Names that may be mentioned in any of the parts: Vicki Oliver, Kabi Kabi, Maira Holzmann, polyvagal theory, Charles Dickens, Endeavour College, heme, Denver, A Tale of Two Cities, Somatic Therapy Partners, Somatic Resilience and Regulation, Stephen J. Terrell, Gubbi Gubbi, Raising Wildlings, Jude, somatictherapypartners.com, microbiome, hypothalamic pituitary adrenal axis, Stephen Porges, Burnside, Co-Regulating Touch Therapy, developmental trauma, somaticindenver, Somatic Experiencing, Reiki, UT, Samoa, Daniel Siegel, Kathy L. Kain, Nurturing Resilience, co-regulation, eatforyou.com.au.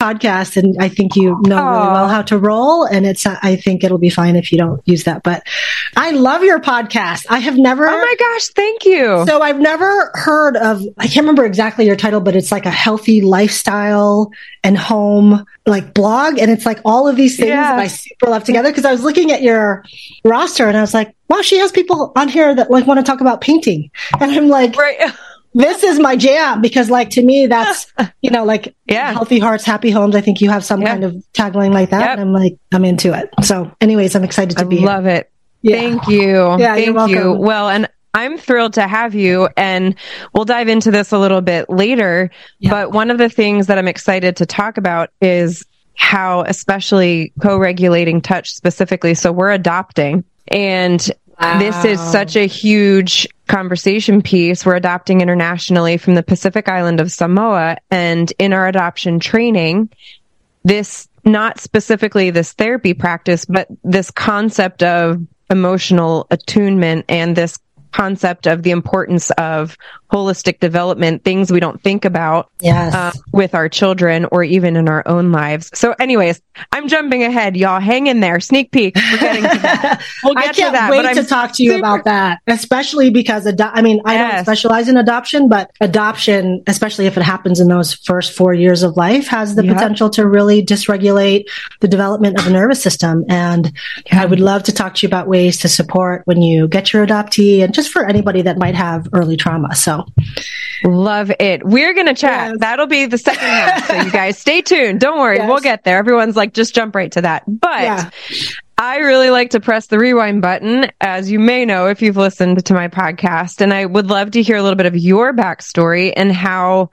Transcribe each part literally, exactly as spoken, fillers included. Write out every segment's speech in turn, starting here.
podcast, and I think you know Aww. really well how to roll, and it's, I think it'll be fine if you don't use that. But I love your podcast. I have never. Oh my gosh. Thank you. So I've never heard of, I can't remember exactly your title, but it's like a healthy lifestyle and home like blog. And it's like all of these things yeah. that I super love together. Cause I was looking at your roster and I was like, wow, she has people on here that like want to talk about painting. And I'm like, right. This is my jam, because like, to me, that's, you know, like yeah. healthy hearts, happy homes. I think you have some yep. kind of tagline like that. Yep. And I'm like, I'm into it. So anyways, I'm excited to I be here. I love it. Yeah. Thank you. Yeah, Thank you're welcome. you. Well, and I'm thrilled to have you, and we'll dive into this a little bit later. Yeah. But one of the things that I'm excited to talk about is how, especially co-regulating touch specifically. So we're adopting, and wow. this is such a huge conversation piece. We're adopting internationally from the Pacific island of Samoa, and in our adoption training, this, not specifically this therapy practice, but this concept of emotional attunement and this concept of the importance of holistic development, things we don't think about yes. uh, with our children or even in our own lives. So anyways, I'm jumping ahead, y'all. Hang in there. Sneak peek. We're getting to that. We'll get I can't to that, wait but to talk to you super- about that, especially because, ado- I mean, I yes. don't specialize in adoption, but adoption, especially if it happens in those first four years of life, has the yep. potential to really dysregulate the development of the nervous system. And yeah. I would love to talk to you about ways to support when you get your adoptee, and just for anybody that might have early trauma. So love it. We're going to chat. Yes. That'll be the second half. So you guys stay tuned. Don't worry. Yes. We'll get there. Everyone's like, just jump right to that. But yeah. I really like to press the rewind button, as you may know, if you've listened to my podcast. And I would love to hear a little bit of your backstory and how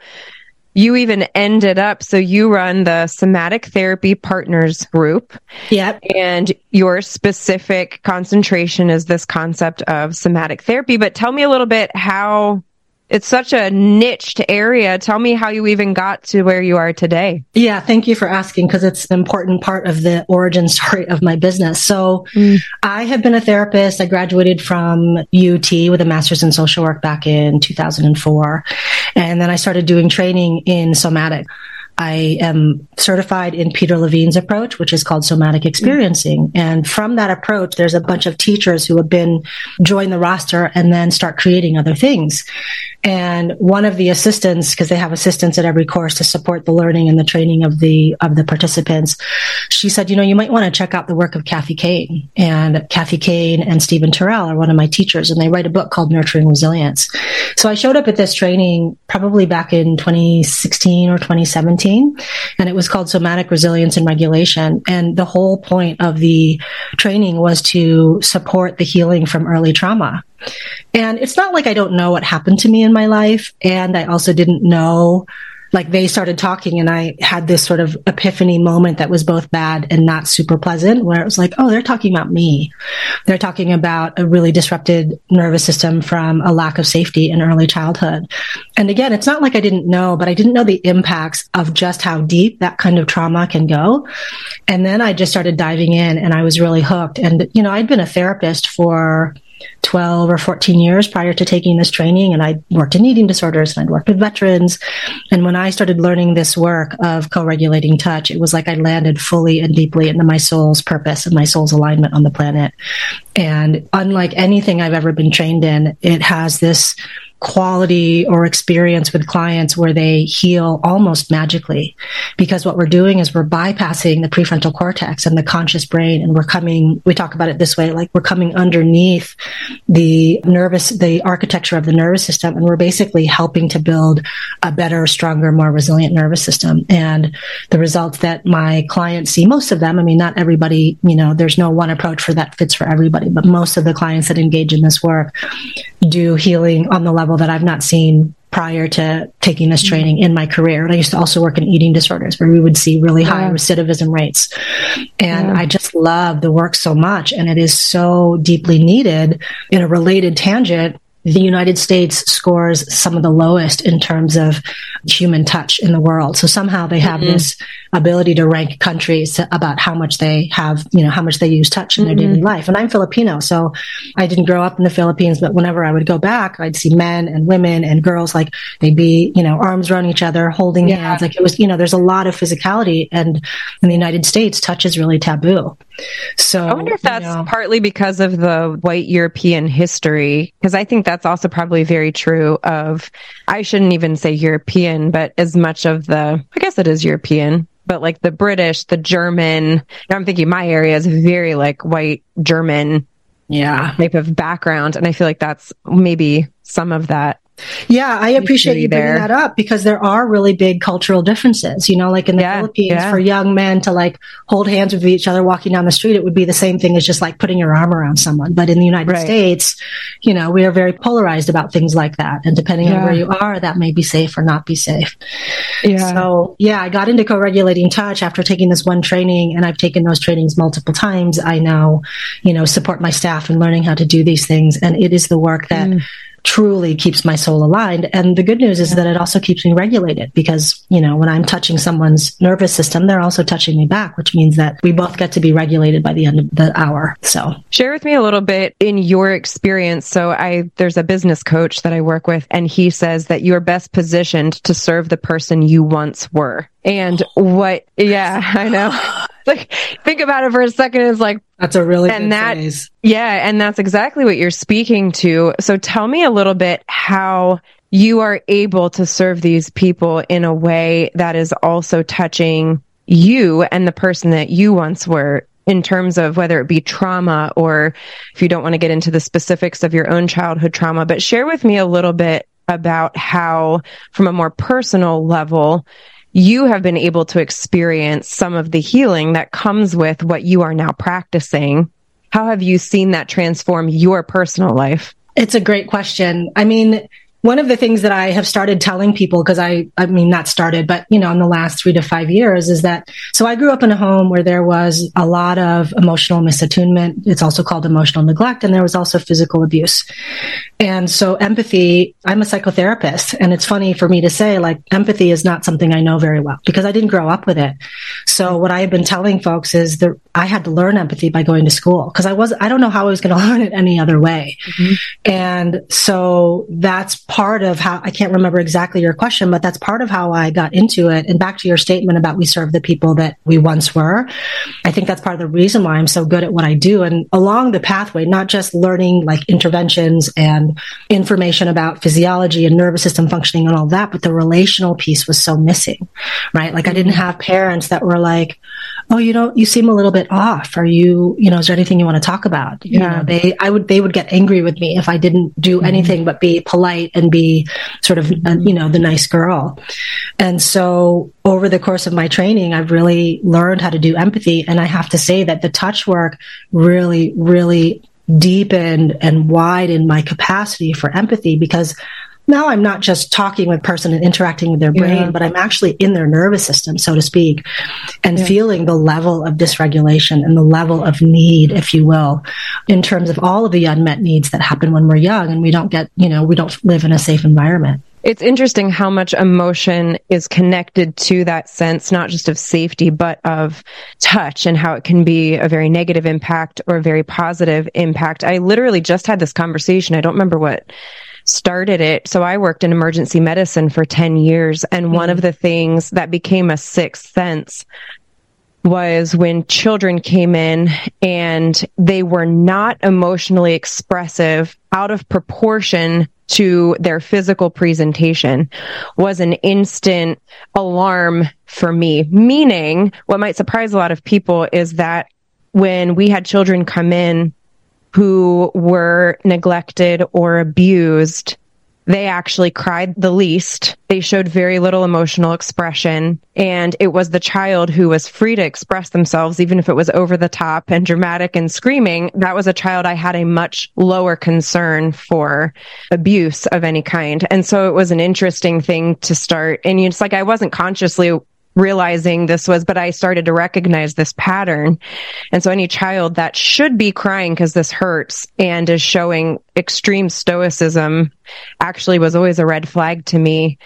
you even ended up. So you run the Somatic Therapy Partners group. Yep. And your specific concentration is this concept of somatic therapy. But tell me a little bit how... It's such a niched area. Tell me how you even got to where you are today. Yeah, thank you for asking, because it's an important part of the origin story of my business. So mm. I have been a therapist. I graduated from U T with a master's in social work back in two thousand four. And then I started doing training in somatic. I am certified in Peter Levine's approach, which is called somatic experiencing. And from that approach, there's a bunch of teachers who have been join the roster and then start creating other things. And one of the assistants, because they have assistants at every course to support the learning and the training of the of the participants, she said, you know, you might want to check out the work of Kathy Kain. And Kathy Kain and Stephen Terrell are one of my teachers, and they write a book called Nurturing Resilience. So I showed up at this training probably back in twenty sixteen or twenty seventeen. And it was called Somatic Resilience and Regulation. And the whole point of the training was to support the healing from early trauma. And it's not like I don't know what happened to me in my life. And I also didn't know, like, they started talking and I had this sort of epiphany moment that was both bad and not super pleasant, where it was like, oh, they're talking about me. They're talking about a really disrupted nervous system from a lack of safety in early childhood. And again, it's not like I didn't know, but I didn't know the impacts of just how deep that kind of trauma can go. And then I just started diving in and I was really hooked. And, you know, I'd been a therapist for twelve or fourteen years prior to taking this training. And I worked in eating disorders and I'd worked with veterans. And when I started learning this work of co-regulating touch, it was like I landed fully and deeply into my soul's purpose and my soul's alignment on the planet. And unlike anything I've ever been trained in, it has this quality or experience with clients where they heal almost magically, because what we're doing is we're bypassing the prefrontal cortex and the conscious brain. And we're coming, we talk about it this way, like we're coming underneath the nervous, the architecture of the nervous system. And we're basically helping to build a better, stronger, more resilient nervous system. And the results that my clients see, most of them, I mean, not everybody, you know, there's no one approach for that fits for everybody, but most of the clients that engage in this work do healing on the level that I've not seen prior to taking this training in my career. And I used to also work in eating disorders where we would see really high yeah. recidivism rates. And yeah. I just love the work so much. And it is so deeply needed. In a related tangent, the United States scores some of the lowest in terms of human touch in the world. So somehow they have mm-hmm. this ability to rank countries about how much they have, you know, how much they use touch in mm-hmm. their daily life. And I'm Filipino, so I didn't grow up in the Philippines, but whenever I would go back, I'd see men and women and girls, like they'd be, you know, arms around each other, holding yeah. hands. Like it was, you know, there's a lot of physicality, and in the United States, touch is really taboo. So I wonder if that's you know, partly because of the white European history, because I think that's also probably very true of, I shouldn't even say European, but as much of the, I guess it is European, but like the British, the German, I'm thinking my area is very like white German yeah. type of background. And I feel like that's maybe some of that. Yeah, I appreciate you bringing that up, because there are really big cultural differences, you know, like in the yeah, Philippines yeah. for young men to like hold hands with each other walking down the street, it would be the same thing as just like putting your arm around someone. But in the United right. States, you know, we are very polarized about things like that. And depending yeah. on where you are, that may be safe or not be safe. Yeah. So yeah, I got into co-regulating touch after taking this one training, and I've taken those trainings multiple times. I now, you know, support my staff in learning how to do these things. And it is the work that mm. truly keeps my soul aligned. And the good news is yeah. that it also keeps me regulated, because, you know, when I'm touching someone's nervous system, they're also touching me back, which means that we both get to be regulated by the end of the hour. So share with me a little bit in your experience. So I, there's a business coach that I work with, and he says that you're best positioned to serve the person you once were. And what, yeah, I know. Like, think about it for a second. It's like, that's a really and good that, phrase. Yeah. And that's exactly what you're speaking to. So tell me a little bit how you are able to serve these people in a way that is also touching you and the person that you once were, in terms of whether it be trauma, or if you don't want to get into the specifics of your own childhood trauma, but share with me a little bit about how, from a more personal level, you have been able to experience some of the healing that comes with what you are now practicing. How have you seen that transform your personal life? It's a great question. I mean, one of the things that I have started telling people, because I, I mean, not started, but, you know, in the last three to five years is that, so I grew up in a home where there was a lot of emotional misattunement. It's also called emotional neglect. And there was also physical abuse. And so empathy, I'm a psychotherapist, and it's funny for me to say, like, empathy is not something I know very well, because I didn't grow up with it. So what I have been telling folks is that I had to learn empathy by going to school, because I was, I don't know how I was going to learn it any other way. Mm-hmm. And so that's part of how, I can't remember exactly your question, but that's part of how I got into it. And back to your statement about we serve the people that we once were. I think that's part of the reason why I'm so good at what I do. And along the pathway, not just learning like interventions and information about physiology and nervous system functioning and all that, but the relational piece was so missing, right? Like I didn't have parents that were like, oh, you don't, you seem a little bit off. Are you, you know, is there anything you want to talk about? You yeah. know, they, I would, they would get angry with me if I didn't do mm-hmm. anything but be polite and be sort of, mm-hmm. uh, you know, the nice girl. And so over the course of my training, I've really learned how to do empathy. And I have to say that the touch work really, really deepened and widened my capacity for empathy, because now I'm not just talking with a person and interacting with their brain, yeah. but I'm actually in their nervous system, so to speak, and yeah. feeling the level of dysregulation and the level of need, if you will, in terms of all of the unmet needs that happen when we're young and we don't get, you know, we don't live in a safe environment. It's interesting how much emotion is connected to that sense, not just of safety, but of touch, and how it can be a very negative impact or a very positive impact. I literally just had this conversation. I don't remember what started it. So I worked in emergency medicine for ten years. And mm-hmm. one of the things that became a sixth sense was when children came in and they were not emotionally expressive, out of proportion to their physical presentation, was an instant alarm for me. Meaning, what might surprise a lot of people is that when we had children come in who were neglected or abused, they actually cried the least. They showed very little emotional expression. And it was the child who was free to express themselves, even if it was over the top and dramatic and screaming. That was a child I had a much lower concern for abuse of any kind. And so it was an interesting thing to start. And it's like I wasn't consciously realizing this was, but I started to recognize this pattern. And so any child that should be crying because this hurts and is showing extreme stoicism actually was always a red flag to me.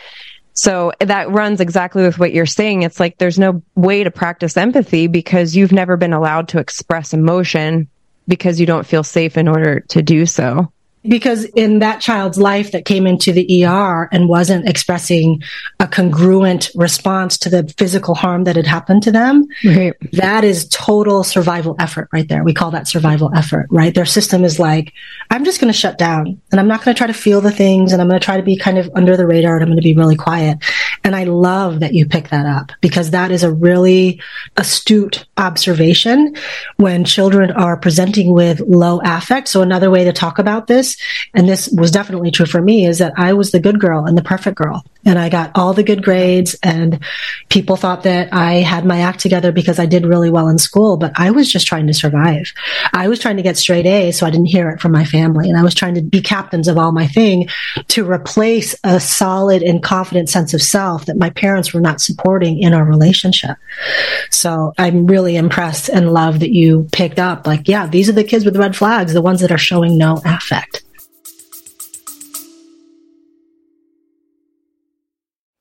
So that runs exactly with what you're saying. It's like there's no way to practice empathy because you've never been allowed to express emotion because you don't feel safe in order to do so. Because in that child's life that came into the E R and wasn't expressing a congruent response to the physical harm that had happened to them, right. That is total survival effort right there. We call that survival effort, right? Their system is like, I'm just going to shut down and I'm not going to try to feel the things and I'm going to try to be kind of under the radar and I'm going to be really quiet. And I love that you pick that up because that is a really astute observation when children are presenting with low affect. So another way to talk about this, and this was definitely true for me, is that I was the good girl and the perfect girl. And I got all the good grades and people thought that I had my act together because I did really well in school, but I was just trying to survive. I was trying to get straight A's so I didn't hear it from my family. And I was trying to be captains of all my thing to replace a solid and confident sense of self that my parents were not supporting in our relationship. So I'm really impressed and love that you picked up like, yeah, these are the kids with red flags, the ones that are showing no affect.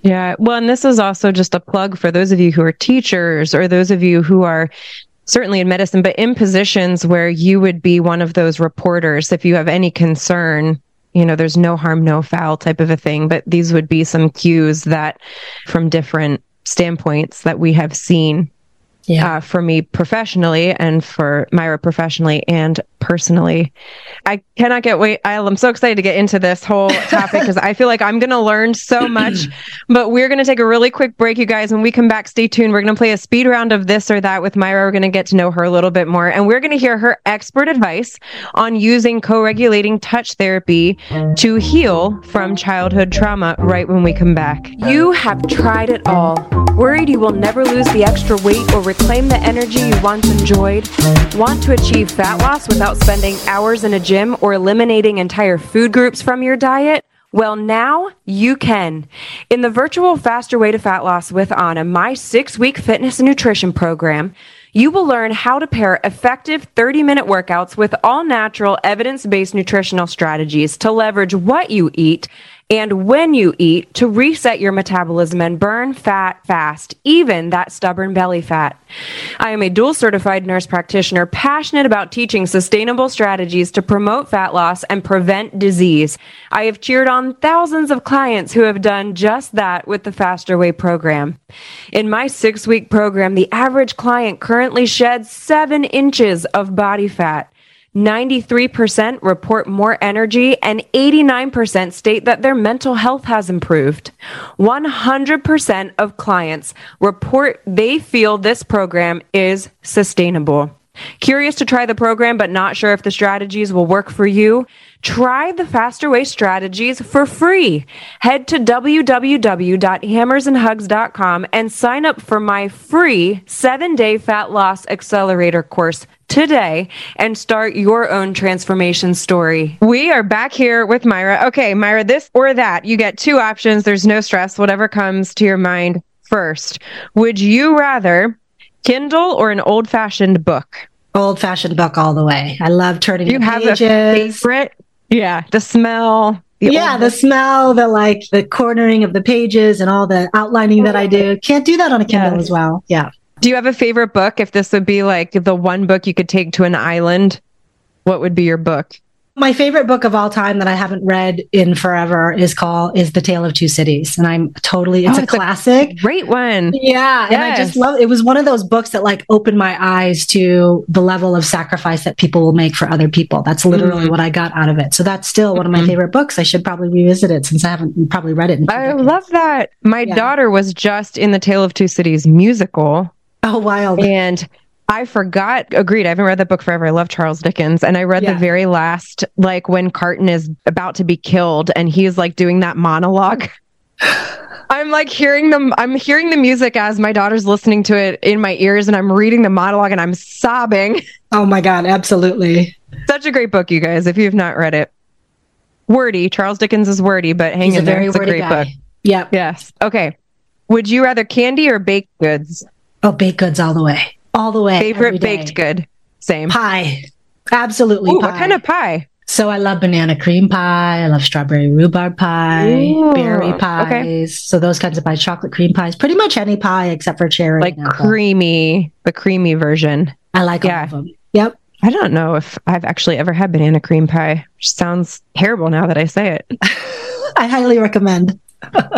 Yeah. Well, and this is also just a plug for those of you who are teachers or those of you who are certainly in medicine, but in positions where you would be one of those reporters. If you have any concern, you know, there's no harm, no foul type of a thing. But these would be some cues that from different standpoints that we have seen. Yeah. Uh, for me professionally and for Myra professionally and personally. I cannot get wait. I am so excited to get into this whole topic because I feel like I'm going to learn so much, but we're going to take a really quick break. You guys, when we come back, stay tuned. We're going to play a speed round of this or that with Myra. We're going to get to know her a little bit more and we're going to hear her expert advice on using co-regulating touch therapy to heal from childhood trauma right when we come back. You have tried it all. Worried you will never lose the extra weight or reclaim the energy you once enjoyed? Want to achieve fat loss without spending hours in a gym or eliminating entire food groups from your diet? Well, now you can. In the virtual Faster Way to Fat Loss with Anna, my six-week fitness and nutrition program, you will learn how to pair effective thirty-minute workouts with all-natural, evidence-based nutritional strategies to leverage what you eat and when you eat to reset your metabolism and burn fat fast, even that stubborn belly fat. I am a dual certified nurse practitioner passionate about teaching sustainable strategies to promote fat loss and prevent disease. I have cheered on thousands of clients who have done just that with the Faster Way program. In my six-week program, the average client currently sheds seven inches of body fat. ninety-three percent report more energy and eighty-nine percent state that their mental health has improved. one hundred percent of clients report they feel this program is sustainable. Curious to try the program but not sure if the strategies will work for you? Try the Faster Way strategies for free. Head to w w w dot hammers and hugs dot com and sign up for my free seven-day Fat Loss Accelerator course today and start your own transformation story. We are back here with Myra. Okay, Myra, this or that. You get two options. There's no stress. Whatever comes to your mind first. Would you rather Kindle or an old-fashioned book? Old-fashioned book all the way. I love turning you the pages. You have a favorite? Yeah. The smell. The yeah, the book. smell, the like the cornering of the pages and all the outlining that I do. Can't do that on a Kindle yeah. as well. Yeah. Do you have a favorite book? If this would be like the one book you could take to an island, what would be your book? My favorite book of all time that I haven't read in forever is called is The Tale of Two Cities. And I'm totally, it's, oh, it's a classic. A great one. Yeah. Yes. And I just love, it was one of those books that like opened my eyes to the level of sacrifice that people will make for other people. That's literally mm-hmm. what I got out of it. So that's still one of my mm-hmm. favorite books. I should probably revisit it since I haven't probably read it in two I decades. Love that. My yeah. daughter was just in The Tale of Two Cities musical. Oh, wild. And I forgot, agreed, I haven't read that book forever. I love Charles Dickens. And I read yeah. the very last, like when Carton is about to be killed and he's like doing that monologue. I'm like hearing them, I'm hearing the music as my daughter's listening to it in my ears and I'm reading the monologue and I'm sobbing. Oh my God, absolutely. Such a great book, you guys, if you've not read it. Wordy, Charles Dickens is wordy, but hang he's in there, it's a great guy. Book. Yep. Yes. Okay. Would you rather candy or baked goods? Oh, baked goods all the way. All the way. Favorite baked good. Same. Pie. Absolutely. Ooh, pie. What kind of pie? So I love banana cream pie. I love strawberry rhubarb pie, Ooh, berry pies. Okay. So those kinds of pies, chocolate cream pies, pretty much any pie except for cherry. Like creamy, the creamy version. I like yeah. all of them. Yep. I don't know if I've actually ever had banana cream pie, which sounds terrible now that I say it. I highly recommend. I'm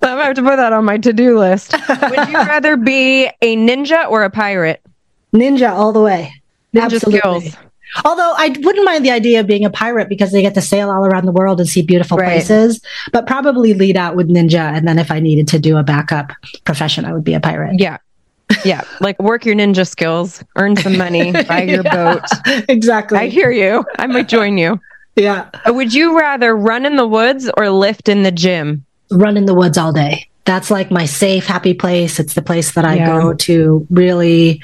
gonna have to put that on my to-do list. Would you rather be a ninja or a pirate? Ninja all the way. Ninja Absolutely. Skills. Although I wouldn't mind the idea of being a pirate because they get to sail all around the world and see beautiful right. places, but probably lead out with ninja. And then if I needed to do a backup profession, I would be a pirate. Yeah. Yeah. Like work your ninja skills, earn some money, buy your yeah, boat. Exactly. I hear you. I might join you. Yeah. Would you rather run in the woods or lift in the gym? Run in the woods all day. That's like my safe, happy place. It's the place that I yeah. go to really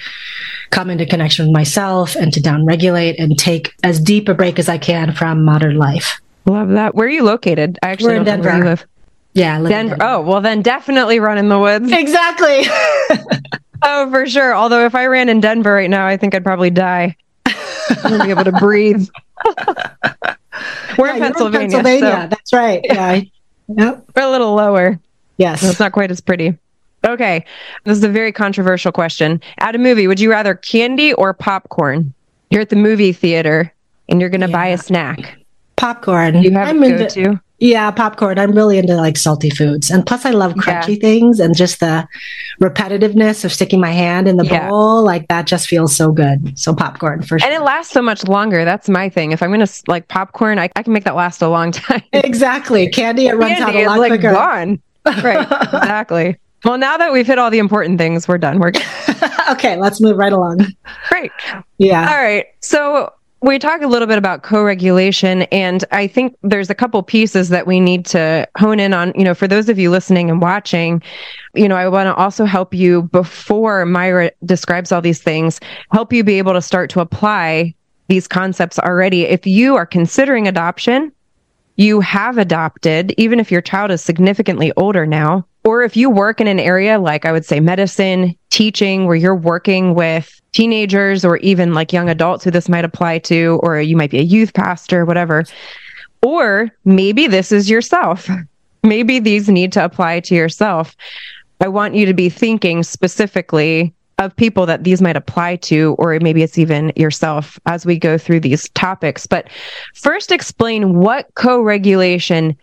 come into connection with myself and to downregulate and take as deep a break as I can from modern life. Love that. Where are you located? I actually We're in don't Denver. Know where you live. Yeah, I live Denver. in Denver. Oh, well then definitely run in the woods. Exactly. Oh, for sure. Although if I ran in Denver right now, I think I'd probably die. I wouldn't be able to breathe. We're yeah, in Pennsylvania. In Pennsylvania. So. That's right. Yeah. Yep. We're a little lower. Yes. So it's not quite as pretty. Okay. This is a very controversial question. At a movie, would you rather candy or popcorn? You're at the movie theater and you're going to yeah. buy a snack. Popcorn. You have I'm a go-to? Into, yeah, popcorn. I'm really into like salty foods. And plus I love crunchy yeah. things and just the repetitiveness of sticking my hand in the yeah. bowl. Like that just feels so good. So popcorn for sure. And it lasts so much longer. That's my thing. If I'm going to like popcorn, I, I can make that last a long time. Exactly. Candy, it runs Candy out a lot like quicker. Gone. Right. Exactly. Well, now that we've hit all the important things, we're done. We're Okay. Let's move right along. Great. Yeah. All right. So we talk a little bit about co-regulation, and I think there's a couple pieces that we need to hone in on. You know, for those of you listening and watching, you know, I want to also help you before Myra describes all these things, help you be able to start to apply these concepts already. If you are considering adoption, you have adopted, even if your child is significantly older now, or if you work in an area like I would say medicine, teaching, where you're working with teenagers or even like young adults who this might apply to, or you might be a youth pastor, whatever. Or maybe this is yourself. Maybe these need to apply to yourself. I want you to be thinking specifically of people that these might apply to, or maybe it's even yourself as we go through these topics. But first, explain what co-regulation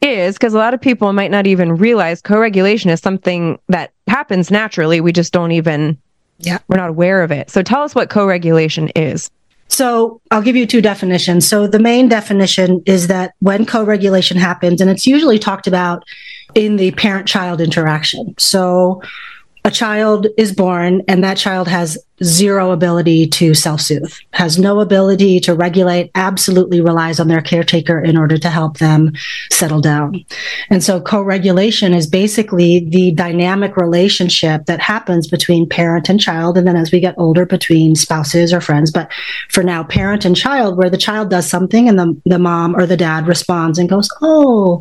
is, because a lot of people might not even realize co-regulation is something that happens naturally. We just don't even, yeah. we're not aware of it. So tell us what co-regulation is. So I'll give you two definitions. So the main definition is that when co-regulation happens, and it's usually talked about in the parent-child interaction. So a child is born and that child has zero ability to self-soothe, has no ability to regulate, absolutely relies on their caretaker in order to help them settle down. And so co-regulation is basically the dynamic relationship that happens between parent and child. And then as we get older, between spouses or friends, but for now, parent and child, where the child does something and the, the mom or the dad responds and goes, oh,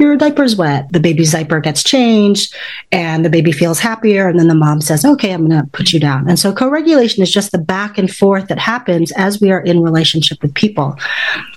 your diaper's wet. The baby's diaper gets changed and the baby feels happier. And then the mom says, okay, I'm going to put you down. And so co-regulation is just the back and forth that happens as we are in relationship with people.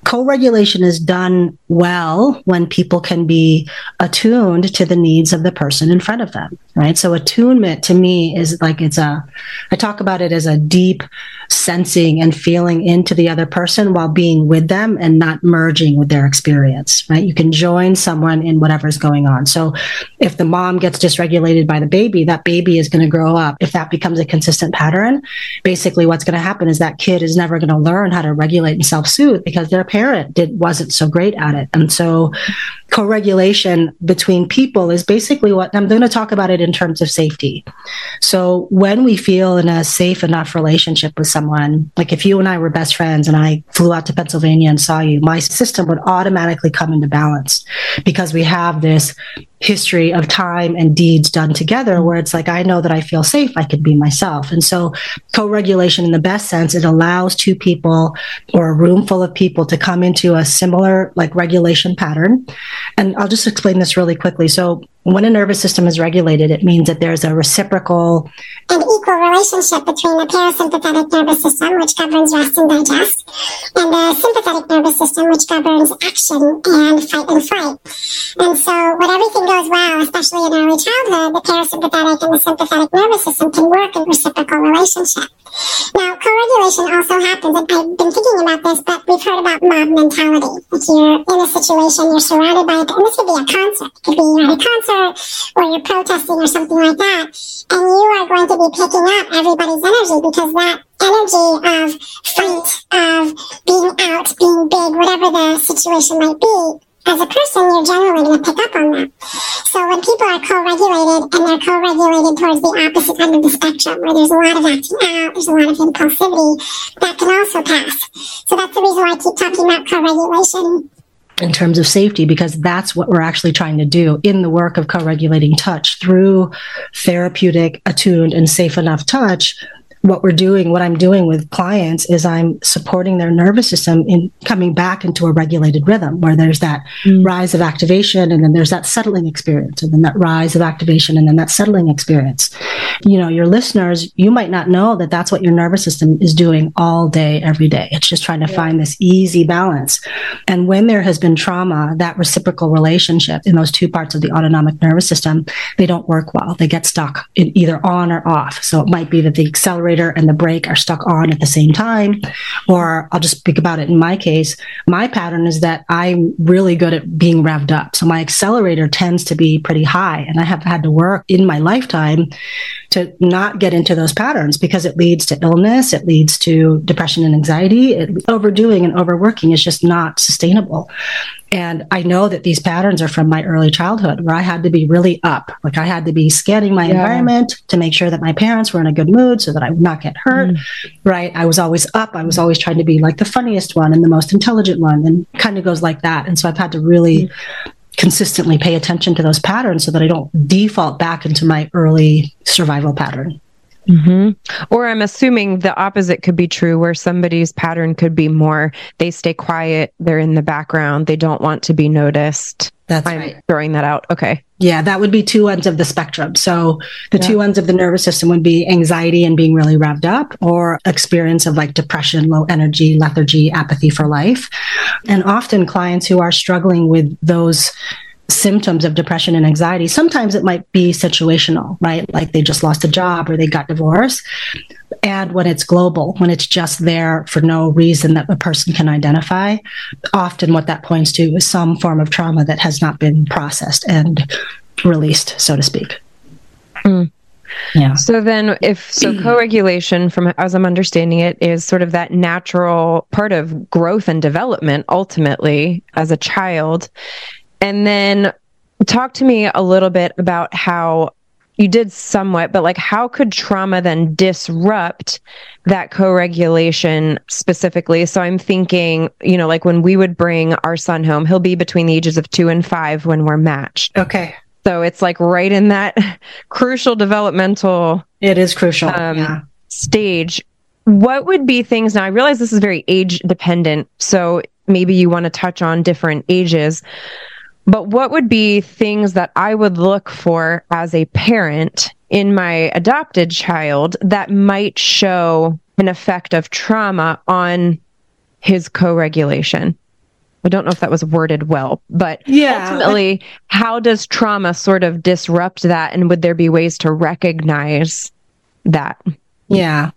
Co-regulation is done well when people can be attuned to the needs of the person in front of them. right? So attunement to me is like, it's a, I talk about it as a deep sensing and feeling into the other person while being with them and not merging with their experience, right? You can join someone in whatever's going on. So if the mom gets dysregulated by the baby, that baby is going to grow up. If that becomes a consistent pattern, basically what's going to happen is that kid is never going to learn how to regulate and self-soothe because their parent did, wasn't so great at it. And so co-regulation between people is basically what I'm going to talk about it in terms of safety. So when we feel in a safe enough relationship with someone, like if you and I were best friends and I flew out to Pennsylvania and saw you, my system would automatically come into balance because we have this history of time and deeds done together where it's like, I know that I feel safe. I can be myself. And so co-regulation in the best sense, it allows two people or a room full of people to come into a similar like regulation pattern. And I'll just explain this really quickly. So when a nervous system is regulated, it means that there's a reciprocal and equal relationship between the parasympathetic nervous system, which governs rest and digest, and the sympathetic nervous system, which governs action and fight and flight. And so when everything goes well, especially in early childhood, the parasympathetic and the sympathetic nervous system can work in reciprocal relationship. Now, co-regulation also happens, and I've been thinking about this, but we've heard about mob mentality. If you're in a situation, you're surrounded by, and this could be a concert, it could be you're at a concert, or you're protesting or something like that, and you are going to be picking up everybody's energy because that energy of fight, of being out, being big, whatever the situation might be, as a person, you're generally going to pick up on that. So when people are co-regulated and they're co-regulated towards the opposite end of the spectrum, where there's a lot of acting out, there's a lot of impulsivity, that can also pass. So that's the reason why I keep talking about co-regulation in terms of safety, because that's what we're actually trying to do in the work of co-regulating touch through therapeutic, attuned, and safe enough touch. What we're doing, what I'm doing with clients is I'm supporting their nervous system in coming back into a regulated rhythm where there's that mm. rise of activation and then there's that settling experience and then that rise of activation and then that settling experience. You know, your listeners, you might not know that that's what your nervous system is doing all day, every day. It's just trying to yeah. find this easy balance. And when there has been trauma, that reciprocal relationship in those two parts of the autonomic nervous system, they don't work well. They get stuck in either on or off. So it might be that the accelerator and the brake are stuck on at the same time. Or I'll just speak about it in my case. My pattern is that I'm really good at being revved up. So my accelerator tends to be pretty high. And I have had to work in my lifetime to not get into those patterns because it leads to illness. It leads to depression and anxiety. It, overdoing and overworking is just not sustainable. And I know that these patterns are from my early childhood where I had to be really up. Like I had to be scanning my yeah. environment to make sure that my parents were in a good mood so that I would not get hurt, mm. right? I was always up. I was always trying to be like the funniest one and the most intelligent one and kind of goes like that. And so I've had to really mm. consistently pay attention to those patterns so that I don't default back into my early survival pattern. Mm-hmm. Or I'm assuming the opposite could be true where somebody's pattern could be more, they stay quiet, they're in the background, they don't want to be noticed. That's I'm right. throwing that out. Okay. Yeah, that would be two ends of the spectrum. So the yeah. two ends of the nervous system would be anxiety and being really revved up or experience of like depression, low energy, lethargy, apathy for life. And often clients who are struggling with those symptoms of depression and anxiety, sometimes it might be situational, right? Like they just lost a job or they got divorced. And when it's global, when it's just there for no reason that a person can identify, often what that points to is some form of trauma that has not been processed and released, so to speak. Mm. Yeah. So then if, so co-regulation from, as I'm understanding it, is sort of that natural part of growth and development ultimately as a child. And then talk to me a little bit about how you did somewhat, but like how could trauma then disrupt that co-regulation specifically? So I'm thinking, you know, like when we would bring our son home, he'll be between the ages of two and five when we're matched. Okay. So it's like right in that crucial developmental. It is crucial. Um, yeah. Stage. What would be things now? I realize this is very age dependent. So maybe you want to touch on different ages. But what would be things that I would look for as a parent in my adopted child that might show an effect of trauma on his co-regulation? I don't know if that was worded well, but yeah, ultimately, how does trauma sort of disrupt that? And would there be ways to recognize that? Yeah.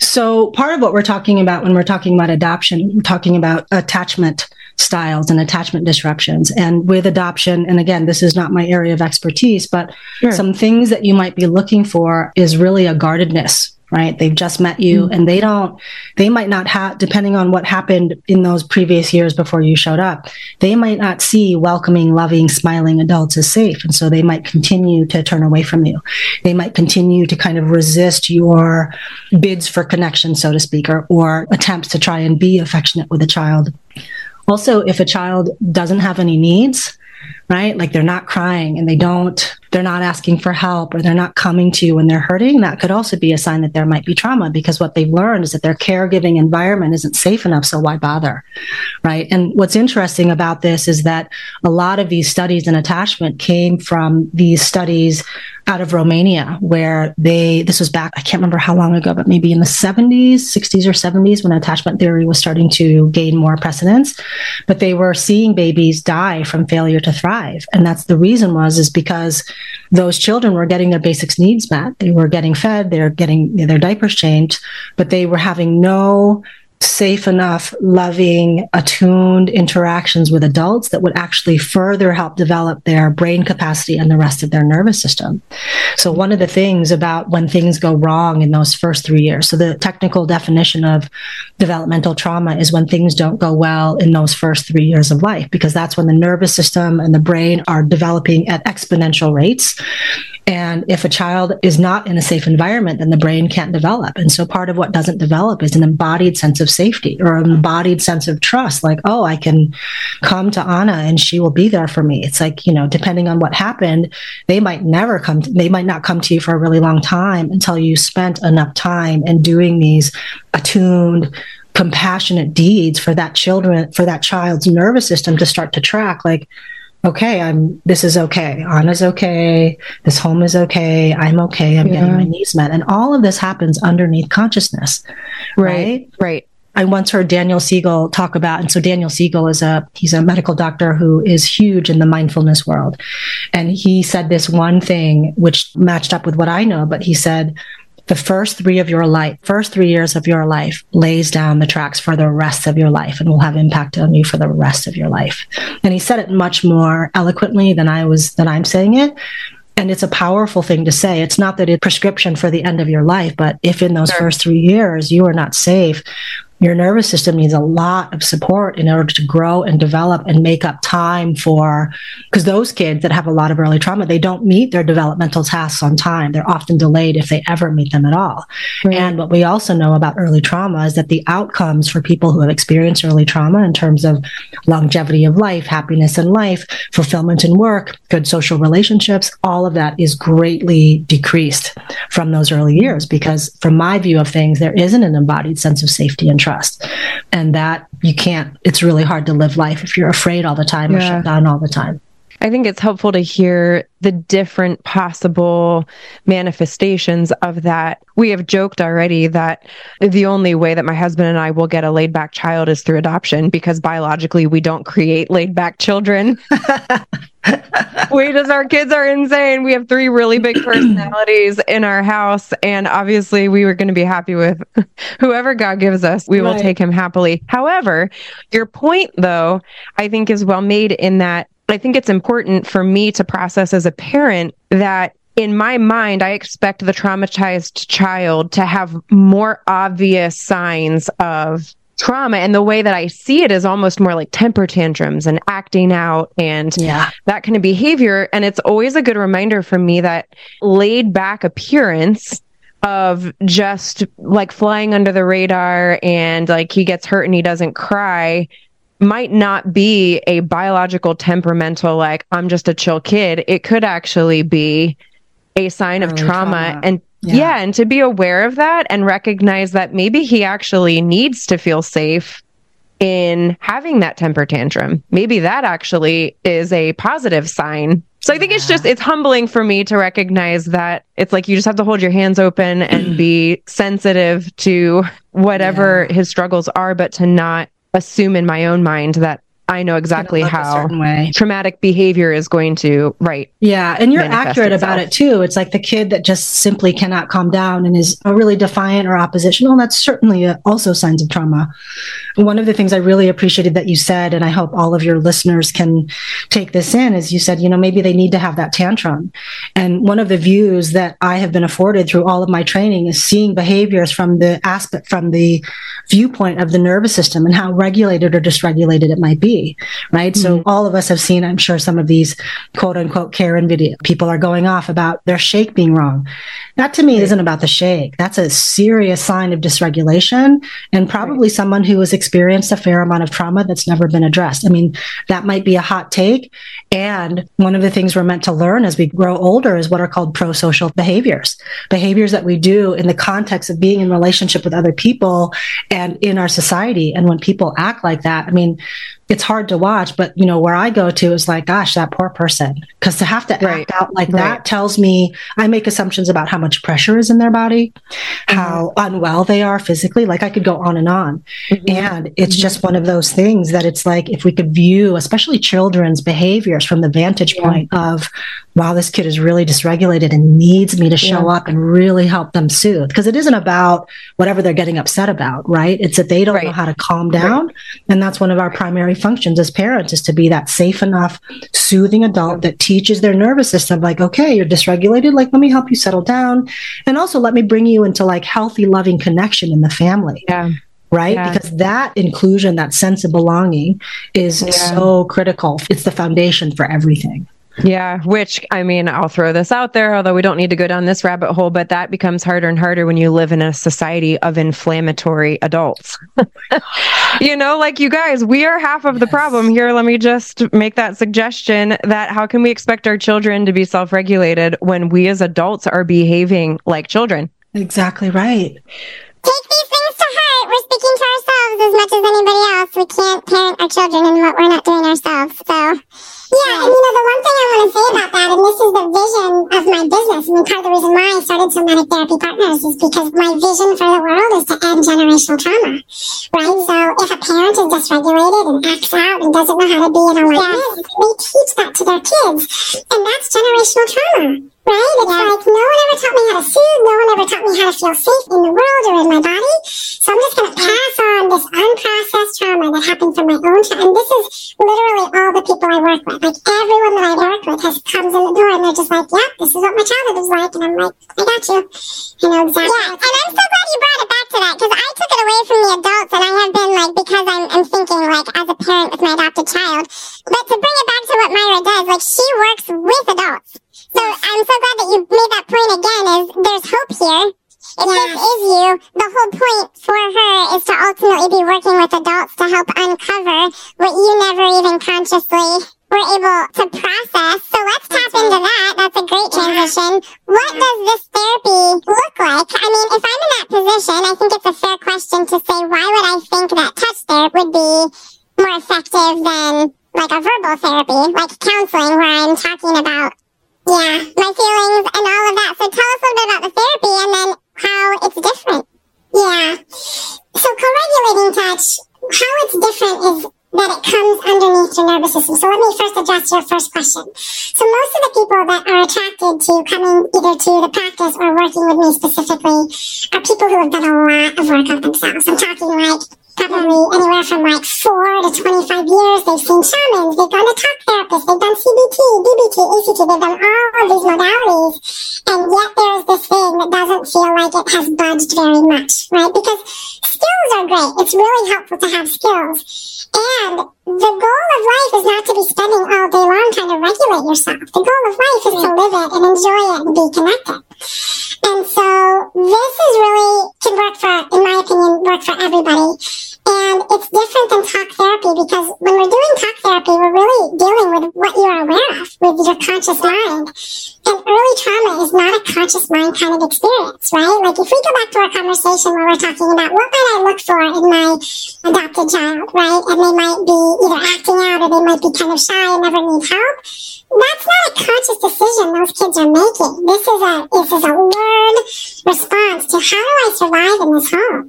So part of what we're talking about when we're talking about adoption, we're talking about attachment styles and attachment disruptions. And with adoption, and again, this is not my area of expertise, but sure, some things that you might be looking for is really a guardedness, right? They've just met you, mm-hmm. and they don't, they might not have, depending on what happened in those previous years before you showed up, they might not see welcoming, loving, smiling adults as safe. And so they might continue to turn away from you. They might continue to kind of resist your bids for connection, so to speak, or, or attempts to try and be affectionate with a child. Also, if a child doesn't have any needs, right? Like they're not crying and they don't, they're not asking for help, or they're not coming to you when they're hurting, that could also be a sign that there might be trauma, because what they've learned is that their caregiving environment isn't safe enough, so why bother, right? And what's interesting about this is that a lot of these studies in attachment came from these studies out of Romania, where they, this was back, I can't remember how long ago, but maybe in the seventies, sixties or seventies, when attachment theory was starting to gain more precedence, but they were seeing babies die from failure to thrive. And that's the reason was, is because those children were getting their basic needs met. They were getting fed, they were getting their diapers changed, but they were having no safe enough, loving, attuned interactions with adults that would actually further help develop their brain capacity and the rest of their nervous system. So one of the things about when things go wrong in those first three years, so the technical definition of developmental trauma is when things don't go well in those first three years of life, because that's when the nervous system and the brain are developing at exponential rates. And if a child is not in a safe environment, then the brain can't develop. And so part of what doesn't develop is an embodied sense of safety or an embodied sense of trust. Like, oh, I can come to Anna and she will be there for me. It's like, you know, depending on what happened, they might never come, to, they might not come to you for a really long time until you spent enough time in doing these attuned, compassionate deeds for that children, for that child's nervous system to start to track, like, okay, I'm, this is okay. Anna's okay. This home is okay. I'm okay. I'm yeah. getting my needs met. And all of this happens underneath consciousness. Right. Right. right. I once heard Daniel Siegel talk about, and so Daniel Siegel is a, he's a medical doctor who is huge in the mindfulness world. And he said this one thing, which matched up with what I know, but he said, the first three of your life, first three years of your life lays down the tracks for the rest of your life and will have impact on you for the rest of your life. And he said it much more eloquently than I was, than I'm saying it. And it's a powerful thing to say. It's not that it's a prescription for the end of your life, but if in those sure. first three years you are not safe, your nervous system needs a lot of support in order to grow and develop and make up time for, because those kids that have a lot of early trauma, they don't meet their developmental tasks on time. They're often delayed if they ever meet them at all. Right. And what we also know about early trauma is that the outcomes for people who have experienced early trauma in terms of longevity of life, happiness in life, fulfillment in work, good social relationships, all of that is greatly decreased from those early years. Because from my view of things, there isn't an embodied sense of safety and trust. And that you can't, it's really hard to live life if you're afraid all the time yeah. or shut down all the time. I think it's helpful to hear the different possible manifestations of that. We have joked already that the only way that my husband and I will get a laid back child is through adoption, because biologically we don't create laid back children. We just, our kids are insane. We have three really big personalities in our house. And obviously we were going to be happy with whoever God gives us. We will right. take him happily. However, your point though, I think is well made in that I think it's important for me to process as a parent that in my mind, I expect the traumatized child to have more obvious signs of trauma. And the way that I see it is almost more like temper tantrums and acting out and yeah. that kind of behavior. And it's always a good reminder for me that laid back appearance of just like flying under the radar and like he gets hurt and he doesn't cry might not be a biological temperamental, like I'm just a chill kid. It could actually be a sign Early of trauma. trauma. And yeah. yeah, and to be aware of that and recognize that maybe he actually needs to feel safe in having that temper tantrum. Maybe that actually is a positive sign. So I think yeah. it's just, it's humbling for me to recognize that it's like, you just have to hold your hands open and be sensitive to whatever yeah. his struggles are, but to not assume in my own mind that I know exactly how traumatic behavior is going to, right. Yeah. And you're accurate itself. about it too. It's like the kid that just simply cannot calm down and is really defiant or oppositional. And that's certainly a, also signs of trauma. One of the things I really appreciated that you said, and I hope all of your listeners can take this in, is you said, you know, maybe they need to have that tantrum. And one of the views that I have been afforded through all of my training is seeing behaviors from the aspect, from the viewpoint of the nervous system and how regulated or dysregulated it might be, right? Mm-hmm. So all of us have seen, I'm sure, some of these quote unquote Karen video. People are going off about their shake being wrong. That to me right. isn't about the shake. That's a serious sign of dysregulation and probably right. someone who has experienced a fair amount of trauma that's never been addressed. I mean, that might be a hot take. And one of the things we're meant to learn as we grow older is what are called prosocial behaviors, behaviors that we do in the context of being in relationship with other people and in our society. And when people act like that, I mean, it's hard to watch, but you know, where I go to is like, gosh, that poor person. Because to have to right. act out like right. that tells me, I make assumptions about how much pressure is in their body, mm-hmm. how unwell they are physically. Like I could go on and on. Mm-hmm. And it's mm-hmm. just one of those things that it's like, if we could view, especially children's behaviors from the vantage yeah. point of, wow, this kid is really dysregulated and needs me to show yeah. up and really help them soothe. Because it isn't about whatever they're getting upset about, right? It's that they don't right. know how to calm down. Right. And that's one of our primary functions as parents, is to be that safe enough, soothing adult that teaches their nervous system, like, okay, you're dysregulated. Like, let me help you settle down. And also let me bring you into like healthy, loving connection in the family. Yeah. Right? Yeah. Because that inclusion, that sense of belonging is yeah. so critical. It's the foundation for everything. Yeah, which, I mean, I'll throw this out there, although we don't need to go down this rabbit hole, but that becomes harder and harder when you live in a society of inflammatory adults. You know, like, you guys, we are half of yes. the problem here. Let me just make that suggestion that how can we expect our children to be self-regulated when we as adults are behaving like children? Exactly right. Take these things to heart. We're speaking to ourselves as much as anybody else. We can't parent our children in what we're not doing ourselves. So, yeah, and you know, the one thing I want to say about that, and this is the vision of my business. I mean, part of the reason why I started Somatic Therapy Partners is because my vision for the world is to end generational trauma, right? So if a parent is dysregulated and acts out and doesn't know how to be in alignment, they teach that to their kids. And that's generational trauma. Right? It's yeah. like, no one ever taught me how to soothe. No one ever taught me how to feel safe in the world or in my body. So I'm just going to pass on this unprocessed trauma that happened from my own child. And this is literally all the people I work with. Like, everyone that I work with has comes in the door and they're just like, yep, this is what my childhood was like. And I'm like, I got you. You know, exactly. Yeah, and I'm so glad you brought it back to that, because I took it away from the adults, and I have been like, because I'm, I'm thinking like as a parent with my adopted child. But to bring it back to what Myra does, like, she works with adults. So I'm so glad that you made that point again, is there's hope here. If yeah. this is you, the whole point for her is to ultimately be working with adults to help uncover what you never even consciously were able to process. So let's tap into that. That's a great transition. What does this therapy look like? I mean, if I'm in that position, I think it's a fair question to say, why would I think that touch therapy would be more effective than like a verbal therapy, like counseling, where I'm talking about Yeah, my feelings and all of that. So tell us a little bit about the therapy and then how it's different. Yeah. So co-regulating touch, how it's different is that it comes underneath your nervous system. So let me first address your first question. So most of the people that are attracted to coming either to the practice or working with me specifically are people who have done a lot of work on themselves. I'm talking like probably anywhere from like four to twenty-five years. They've seen shamans, they've gone to talk therapists, they've done C B T, D B T, A C T, they've done all of these modalities, and yet there's this thing that doesn't feel like it has budged very much, right? Because skills are great. It's really helpful to have skills. And the goal of life is not to be spending all day long trying to regulate yourself. The goal of life is to live it and enjoy it and be connected. And so this is really, can work for, in my opinion, work for everybody. And it's different than talk therapy, because when we're doing talk therapy, we're really dealing with what you are aware of, with your conscious mind. And early trauma is not a conscious mind kind of experience, right? Like if we go back to our conversation where we're talking about what might I look for in my adopted child, right? And they might be either acting out or they might be kind of shy and never need help. That's not a conscious decision those kids are making. This is a, this is a learned response So how do I survive in this home?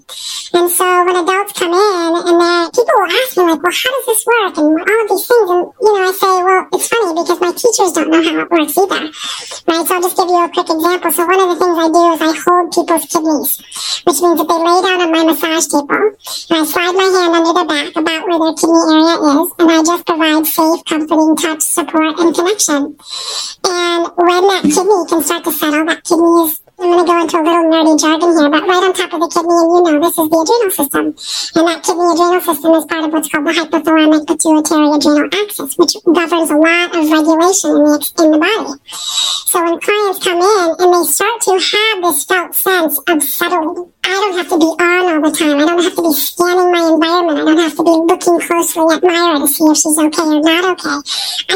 And so when adults come in, and they're, people will ask me, like, well, how does this work? And all of these things. And, you know, I say, well, it's funny because my teachers don't know how it works either. Right? So I'll just give you a quick example. So one of the things I do is I hold people's kidneys, which means that they lay down on my massage table, and I slide my hand under their back about where their kidney area is, and I just provide safe, comforting touch, support, and connection. And when that kidney can start to settle, that kidney is, I'm going to go into a little nerdy jargon here, but right on top of the kidney, and you know this is the adrenal system. And that kidney adrenal system is part of what's called the hypothalamic pituitary adrenal axis, which governs a lot of regulation in the, in the body. So when clients come in and they start to have this felt sense of settling, I don't have to be on all the time. I don't have to be scanning my environment. I don't have to be looking closely at Myra to see if she's okay or not okay.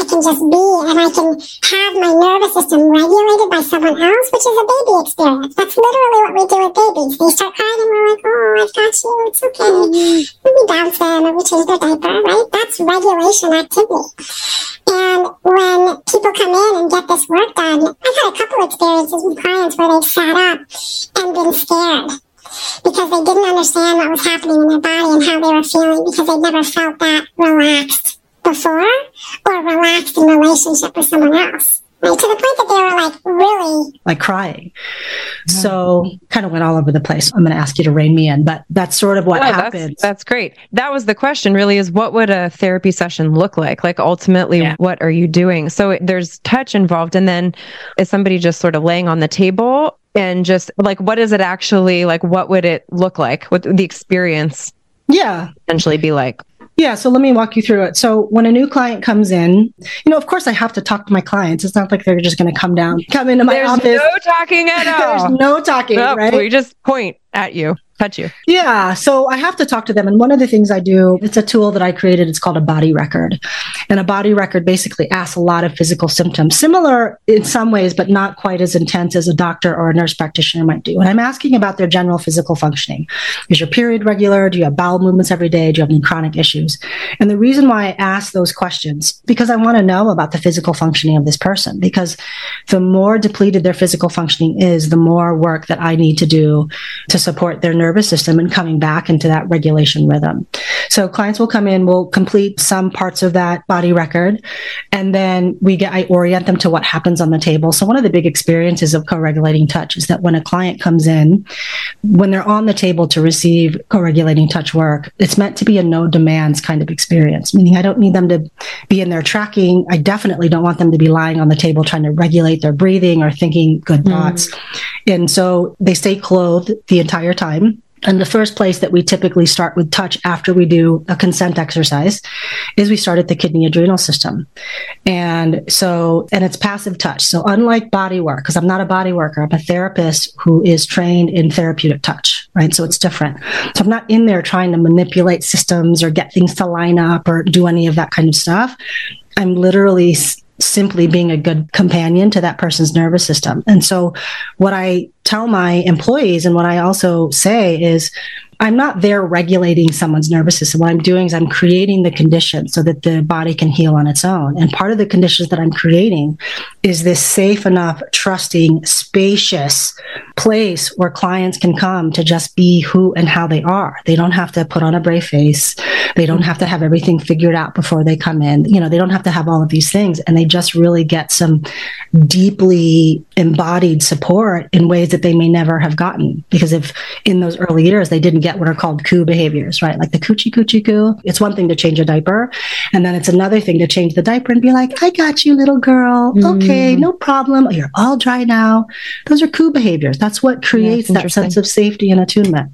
I can just be, and I can have my nervous system regulated by someone else, which is a baby experience. That's literally what we do with babies. They start crying and we're like, oh, I've got you. It's okay. Let me bounce them or we change their diaper, right? That's regulation activity. And when people come in and get this work done, I've had a couple experiences with clients where they've sat up and been scared because they didn't understand what was happening in their body and how they were feeling because they'd never felt that relaxed before or relaxed in relationship with someone else. Right, to the point that they were like really... Like crying. Mm-hmm. So kind of went all over the place. I'm going to ask you to rein me in, but that's sort of what yeah, happens. That's, that's great. That was the question really is what would a therapy session look like? Like ultimately, yeah. what are you doing? So it, there's touch involved. And then is somebody just sort of laying on the table and just like, what is it actually like? What would it look like? What the experience yeah. essentially be like? Yeah. So let me walk you through it. So when a new client comes in, you know, of course I have to talk to my clients. It's not like they're just going to come down, come into my There's office. There's no talking at all. There's no talking, no, right? We just point at you, touch you. Yeah. So I have to talk to them. And one of the things I do, it's a tool that I created. It's called a body record. And a body record basically asks a lot of physical symptoms, similar in some ways, but not quite as intense as a doctor or a nurse practitioner might do. And I'm asking about their general physical functioning. Is your period regular? Do you have bowel movements every day? Do you have any chronic issues? And the reason why I ask those questions, because I want to know about the physical functioning of this person, because the more depleted their physical functioning is, the more work that I need to do to support their nervous system and coming back into that regulation rhythm. So clients will come in, we'll complete some parts of that body record, and then we get, I orient them to what happens on the table. So one of the big experiences of co-regulating touch is that when a client comes in, when they're on the table to receive co-regulating touch work, it's meant to be a no demands kind of experience, meaning I don't need them to be in their tracking. I definitely don't want them to be lying on the table trying to regulate their breathing or thinking good thoughts. Mm. And so they stay clothed the entire time. And the first place that we typically start with touch after we do a consent exercise is we start at the kidney adrenal system. And so, and it's passive touch. So unlike body work, because I'm not a body worker, I'm a therapist who is trained in therapeutic touch, right? So it's different. So I'm not in there trying to manipulate systems or get things to line up or do any of that kind of stuff. I'm literally simply being a good companion to that person's nervous system. And so what I tell my employees and what I also say is I'm not there regulating someone's nervous system. What I'm doing is I'm creating the conditions so that the body can heal on its own. And part of the conditions that I'm creating is this safe enough, trusting, spacious place where clients can come to just be who and how they are. They don't have to put on a brave face. They don't have to have everything figured out before they come in. You know, they don't have to have all of these things. And they just really get some deeply embodied support in ways that they may never have gotten. Because if in those early years, they didn't get what are called coo behaviors, right? Like the coochie coochie coo. It's one thing to change a diaper. And then it's another thing to change the diaper and be like, I got you, little girl. Okay, mm. no problem. You're all dry now. Those are coo behaviors. That's what creates yeah, that sense of safety and attunement.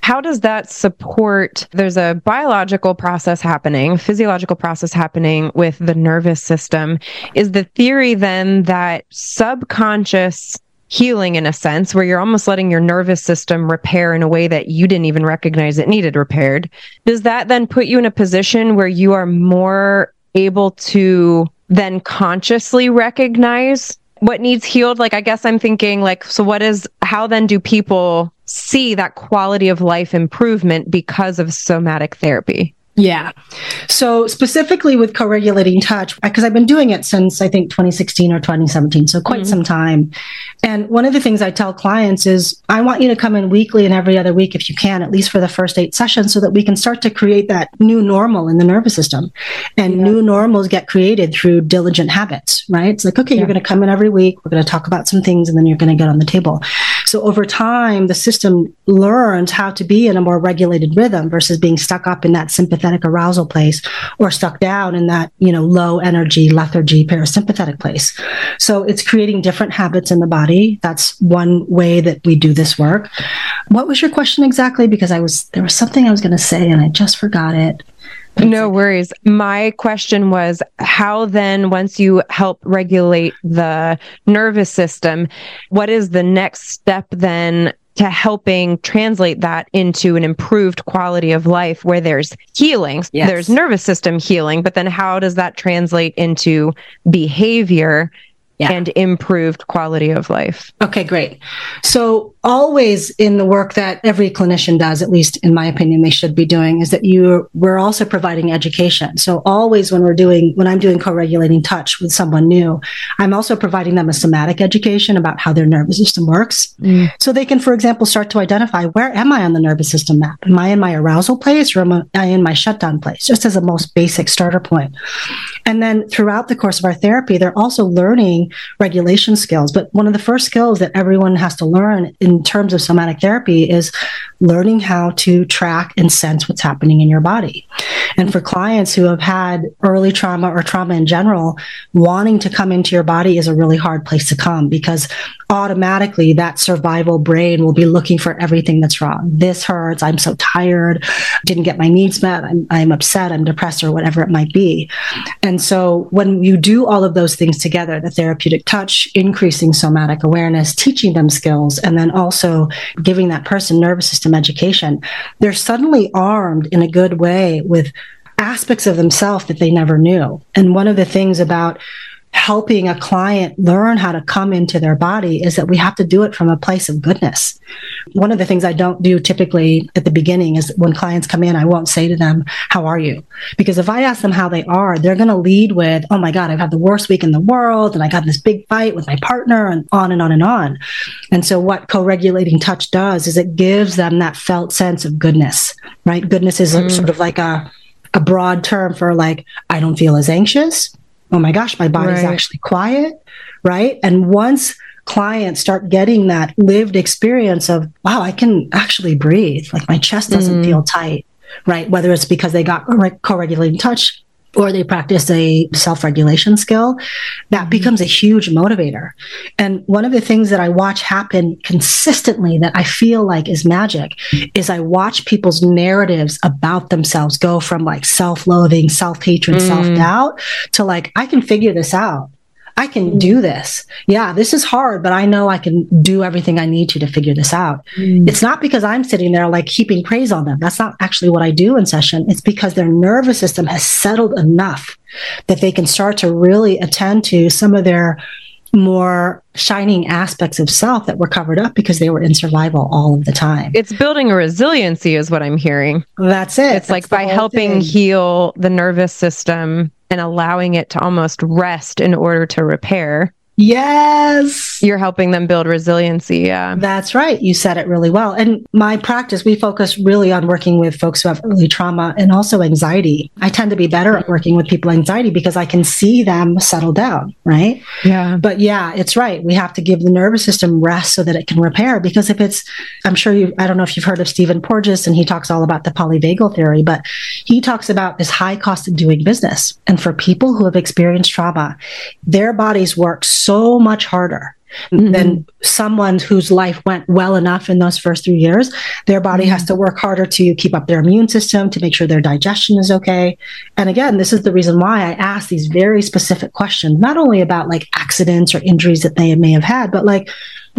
How does that support? There's a biological process happening, physiological process happening with the nervous system. Is the theory then that subconscious healing, in a sense, where you're almost letting your nervous system repair in a way that you didn't even recognize it needed repaired, does that then put you in a position where you are more able to then consciously recognize what needs healed? Like, I guess I'm thinking like, so what is, how then do people see that quality of life improvement because of somatic therapy? Yeah. So specifically with co-regulating touch, because I've been doing it since I think twenty sixteen or twenty seventeen, so quite mm-hmm. some time. And one of the things I tell clients is I want you to come in weekly and every other week if you can, at least for the first eight sessions, so that we can start to create that new normal in the nervous system. And yeah. new normals get created through diligent habits, right? It's like, okay, yeah. you're going to come in every week, we're going to talk about some things, and then you're going to get on the table. So over time, the system learns how to be in a more regulated rhythm versus being stuck up in that sympathetic arousal place or stuck down in that, you know, low energy lethargy parasympathetic place. So it's creating different habits in the body. That's one way that we do this work. What was your question exactly? Because I was, there was something I was going to say and I just forgot it. No worries. My question was, how then, once you help regulate the nervous system, what is the next step then to helping translate that into an improved quality of life where there's healing, yes. there's nervous system healing, but then how does that translate into behavior yeah. and improved quality of life? Okay, great. So always in the work that every clinician does, at least in my opinion, they should be doing, is that you we're also providing education. So always when we're doing, when I'm doing co-regulating touch with someone new, I'm also providing them a somatic education about how their nervous system works. Mm. So they can, for example, start to identify, where am I on the nervous system map? Am I in my arousal place or am I in my shutdown place? Just as a most basic starter point. And then throughout the course of our therapy, they're also learning regulation skills. But one of the first skills that everyone has to learn in in terms of somatic therapy is learning how to track and sense what's happening in your body. And for clients who have had early trauma or trauma in general, wanting to come into your body is a really hard place to come because automatically that survival brain will be looking for everything that's wrong. This hurts. I'm so tired. Didn't get my needs met. I'm, I'm upset. I'm depressed or whatever it might be. And so when you do all of those things together, the therapeutic touch, increasing somatic awareness, teaching them skills, and then also giving that person nervous system education, they're suddenly armed in a good way with aspects of themselves that they never knew. And one of the things about helping a client learn how to come into their body is that we have to do it from a place of goodness. One of the things I don't do typically at the beginning is when clients come in, I won't say to them, how are you? Because if I ask them how they are, they're going to lead with, oh my God, I've had the worst week in the world. And I got in this big fight with my partner and on and on and on. And so what co-regulating touch does is it gives them that felt sense of goodness, right? Goodness is mm. sort of like a, a broad term for like, I don't feel as anxious. Oh my gosh, my body's right. actually quiet, right? And once clients start getting that lived experience of, wow, I can actually breathe, like my chest doesn't mm. feel tight, right? Whether it's because they got co-regulating touch or they practice a self-regulation skill, that becomes a huge motivator. And one of the things that I watch happen consistently that I feel like is magic is I watch people's narratives about themselves go from like self-loathing, self-hatred, mm. self-doubt to like, I can figure this out. I can do this. Yeah, this is hard, but I know I can do everything I need to to figure this out. Mm. It's not because I'm sitting there like heaping praise on them. That's not actually what I do in session. It's because their nervous system has settled enough that they can start to really attend to some of their more shining aspects of self that were covered up because they were in survival all of the time. It's building a resiliency is what I'm hearing. That's it. It's That's like by helping thing. heal the nervous system and allowing it to almost rest in order to repair. Yes. You're helping them build resiliency. Yeah. That's right. You said it really well. And my practice, we focus really on working with folks who have early trauma and also anxiety. I tend to be better at working with people with anxiety because I can see them settle down, right? Yeah. But yeah, it's right. We have to give the nervous system rest so that it can repair, because if it's, I'm sure you, I don't know if you've heard of Stephen Porges, and he talks all about the polyvagal theory, but he talks about this high cost of doing business. And for people who have experienced trauma, their bodies work so so much harder mm-hmm. than someone whose life went well enough in those first three years. Their body mm-hmm. has to work harder to keep up their immune system, to make sure their digestion is okay. And again, this is the reason why I ask these very specific questions, not only about like accidents or injuries that they may have had, but like,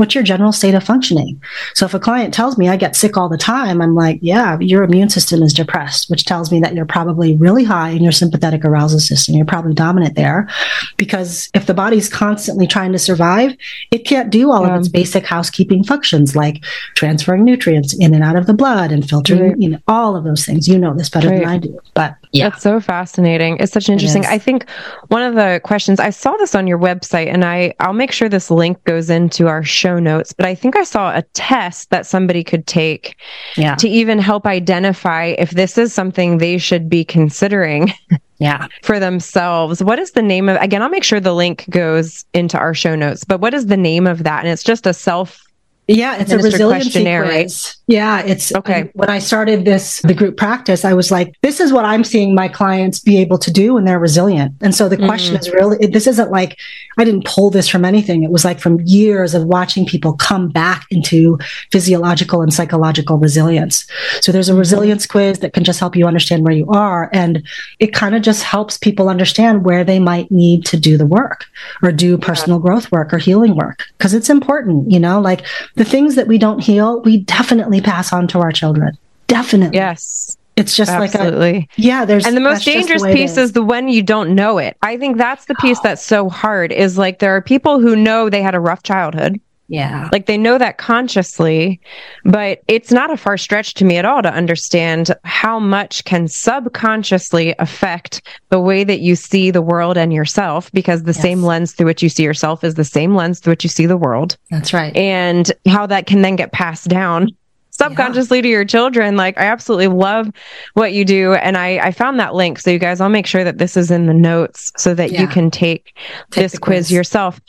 what's your general state of functioning? So if a client tells me I get sick all the time, I'm like, yeah, your immune system is depressed, which tells me that you're probably really high in your sympathetic arousal system. You're probably dominant there, because if the body's constantly trying to survive, it can't do all yeah. of its basic housekeeping functions, like transferring nutrients in and out of the blood and filtering, right. you know, all of those things. You know this better right. than I do, but yeah. That's so fascinating. It's such an interesting, I think one of the questions, I saw this on your website, and I, I'll make sure this link goes into our show notes, but I think I saw a test that somebody could take yeah. to even help identify if this is something they should be considering yeah. for themselves. What is the name of, again, I'll make sure the link goes into our show notes, but what is the name of that? And it's just a self Yeah, it's a resiliency quiz. Right? Yeah, it's okay. I, when I started this, the group practice, I was like, this is what I'm seeing my clients be able to do when they're resilient. And so the mm-hmm. question is really, it, this isn't like, I didn't pull this from anything. It was like from years of watching people come back into physiological and psychological resilience. So there's a resilience quiz that can just help you understand where you are. And it kind of just helps people understand where they might need to do the work or do personal yeah. growth work or healing work. Because it's important, you know, like, the things that we don't heal, we definitely pass on to our children. Definitely. Yes. It's just absolutely. like, a, yeah, there's, and the most dangerous the piece is the when you don't know it. I think that's the piece oh. that's so hard, is like, there are people who know they had a rough childhood. Yeah. Like they know that consciously, but it's not a far stretch to me at all to understand how much can subconsciously affect the way that you see the world and yourself, because the yes. same lens through which you see yourself is the same lens through which you see the world. That's right. And how that can then get passed down subconsciously yeah. to your children. Like, I absolutely love what you do. And I, I found that link. So you guys, I'll make sure that this is in the notes so that yeah. you can take, take this quiz, quiz yourself.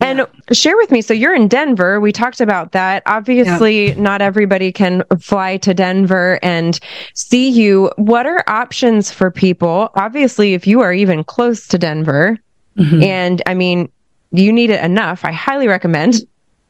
And share with me, so you're in Denver. We talked about that. Obviously, yeah. not everybody can fly to Denver and see you. What are options for people? Obviously, if you are even close to Denver, mm-hmm. and I mean, you need it enough, I highly recommend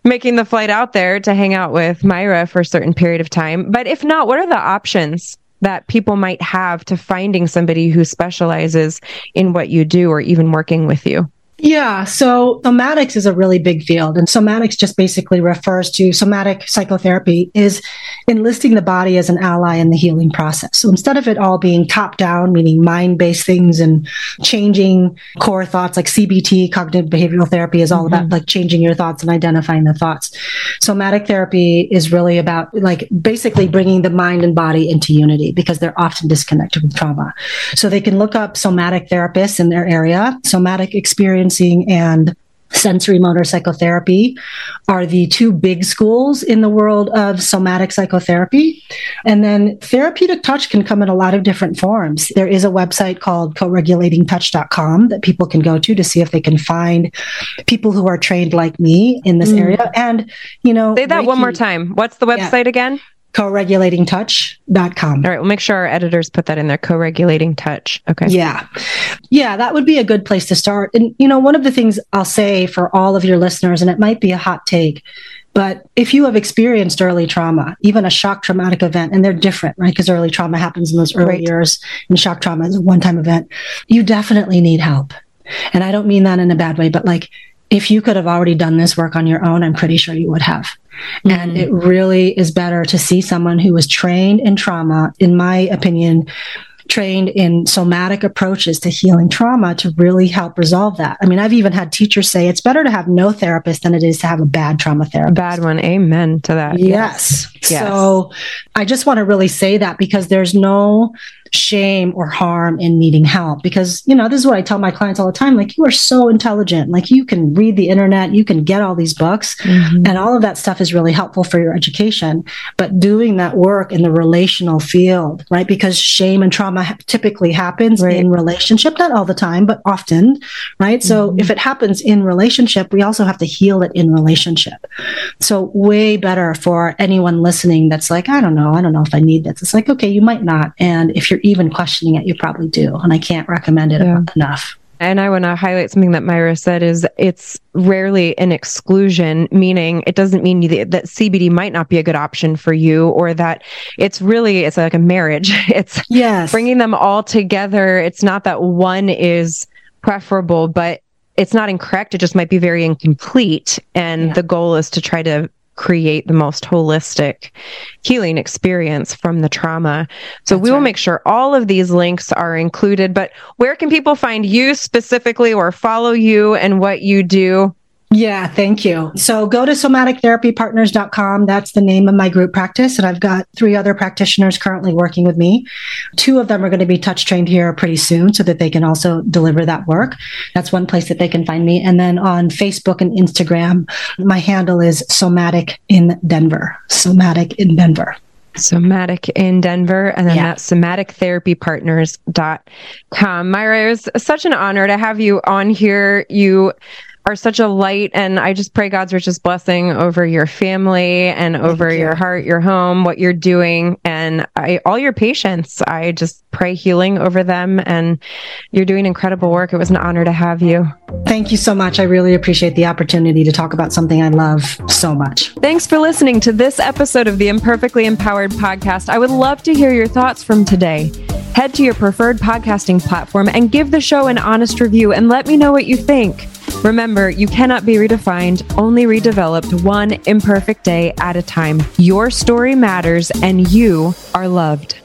making the flight out there to hang out with Myra for a certain period of time. But if not, what are the options that people might have to finding somebody who specializes in what you do or even working with you? Yeah, so somatics is a really big field, and somatics just basically refers to somatic psychotherapy is enlisting the body as an ally in the healing process. So instead of it all being top-down, meaning mind-based things and changing core thoughts, like C B T, cognitive behavioral therapy, is all mm-hmm. about like changing your thoughts and identifying the thoughts. Somatic therapy is really about like basically bringing the mind and body into unity, because they're often disconnected with trauma. So they can look up somatic therapists in their area. Somatic experience and sensory motor psychotherapy are the two big schools in the world of somatic psychotherapy. And then therapeutic touch can come in a lot of different forms. There is a website called co regulating touch dot com that people can go to to see if they can find people who are trained like me in this mm. area. And, you know, say that Reiki, one more time. What's the website yeah. again? co regulating touch dot com. All right, we'll make sure our editors put that in there, co-regulating touch. Okay. Yeah. Yeah, that would be a good place to start. And, you know, one of the things I'll say for all of your listeners, and it might be a hot take, but if you have experienced early trauma, even a shock traumatic event, and they're different, right? Because early trauma happens in those early right. years, and shock trauma is a one-time event. You definitely need help. And I don't mean that in a bad way, but like, if you could have already done this work on your own, I'm pretty sure you would have. Mm-hmm. And it really is better to see someone who was trained in trauma, in my opinion, trained in somatic approaches to healing trauma to really help resolve that. I mean, I've even had teachers say it's better to have no therapist than it is to have a bad trauma therapist. Bad one. Amen to that. Yes. yes. So I just want to really say that, because there's no shame or harm in needing help, because, you know, this is what I tell my clients all the time. Like, you are so intelligent. Like, you can read the internet, you can get all these books, mm-hmm. and all of that stuff is really helpful for your education. But doing that work in the relational field, right? Because shame and trauma ha- typically happens right. in relationship, not all the time, but often, right? Mm-hmm. So if it happens in relationship, we also have to heal it in relationship. So way better for anyone listening that's like, I don't know, I don't know if I need this. It's like, okay, you might not. And if you're even questioning it, you probably do. And I can't recommend it yeah. enough. And I want to highlight something that Myra said, is it's rarely an exclusion, meaning it doesn't mean that C B D might not be a good option for you, or that it's really, it's like a marriage. It's yes. bringing them all together. It's not that one is preferable, but it's not incorrect. It just might be very incomplete. And yeah. the goal is to try to create the most holistic healing experience from the trauma. So That's we will right. make sure all of these links are included. But where can people find you specifically or follow you and what you do? Yeah, thank you. So go to somatic therapy partners dot com. That's the name of my group practice. And I've got three other practitioners currently working with me. Two of them are going to be touch trained here pretty soon so that they can also deliver that work. That's one place that they can find me. And then on Facebook and Instagram, my handle is Somatic in Denver. Somatic in Denver. Somatic in Denver, and then yeah. that's somatic therapy partners dot com. Myra, it was such an honor to have you on here. You are such a light, and I just pray God's richest blessing over your family and over Thank you. Your heart, your home, what you're doing, and I, all your patients. I just pray healing over them, and you're doing incredible work. It was an honor to have you. Thank you so much. I really appreciate the opportunity to talk about something I love so much. Thanks for listening to this episode of the Imperfectly Empowered podcast. I would love to hear your thoughts from today. Head to your preferred podcasting platform and give the show an honest review and let me know what you think. Remember, you cannot be redefined, only redeveloped, one imperfect day at a time. Your story matters and you are loved.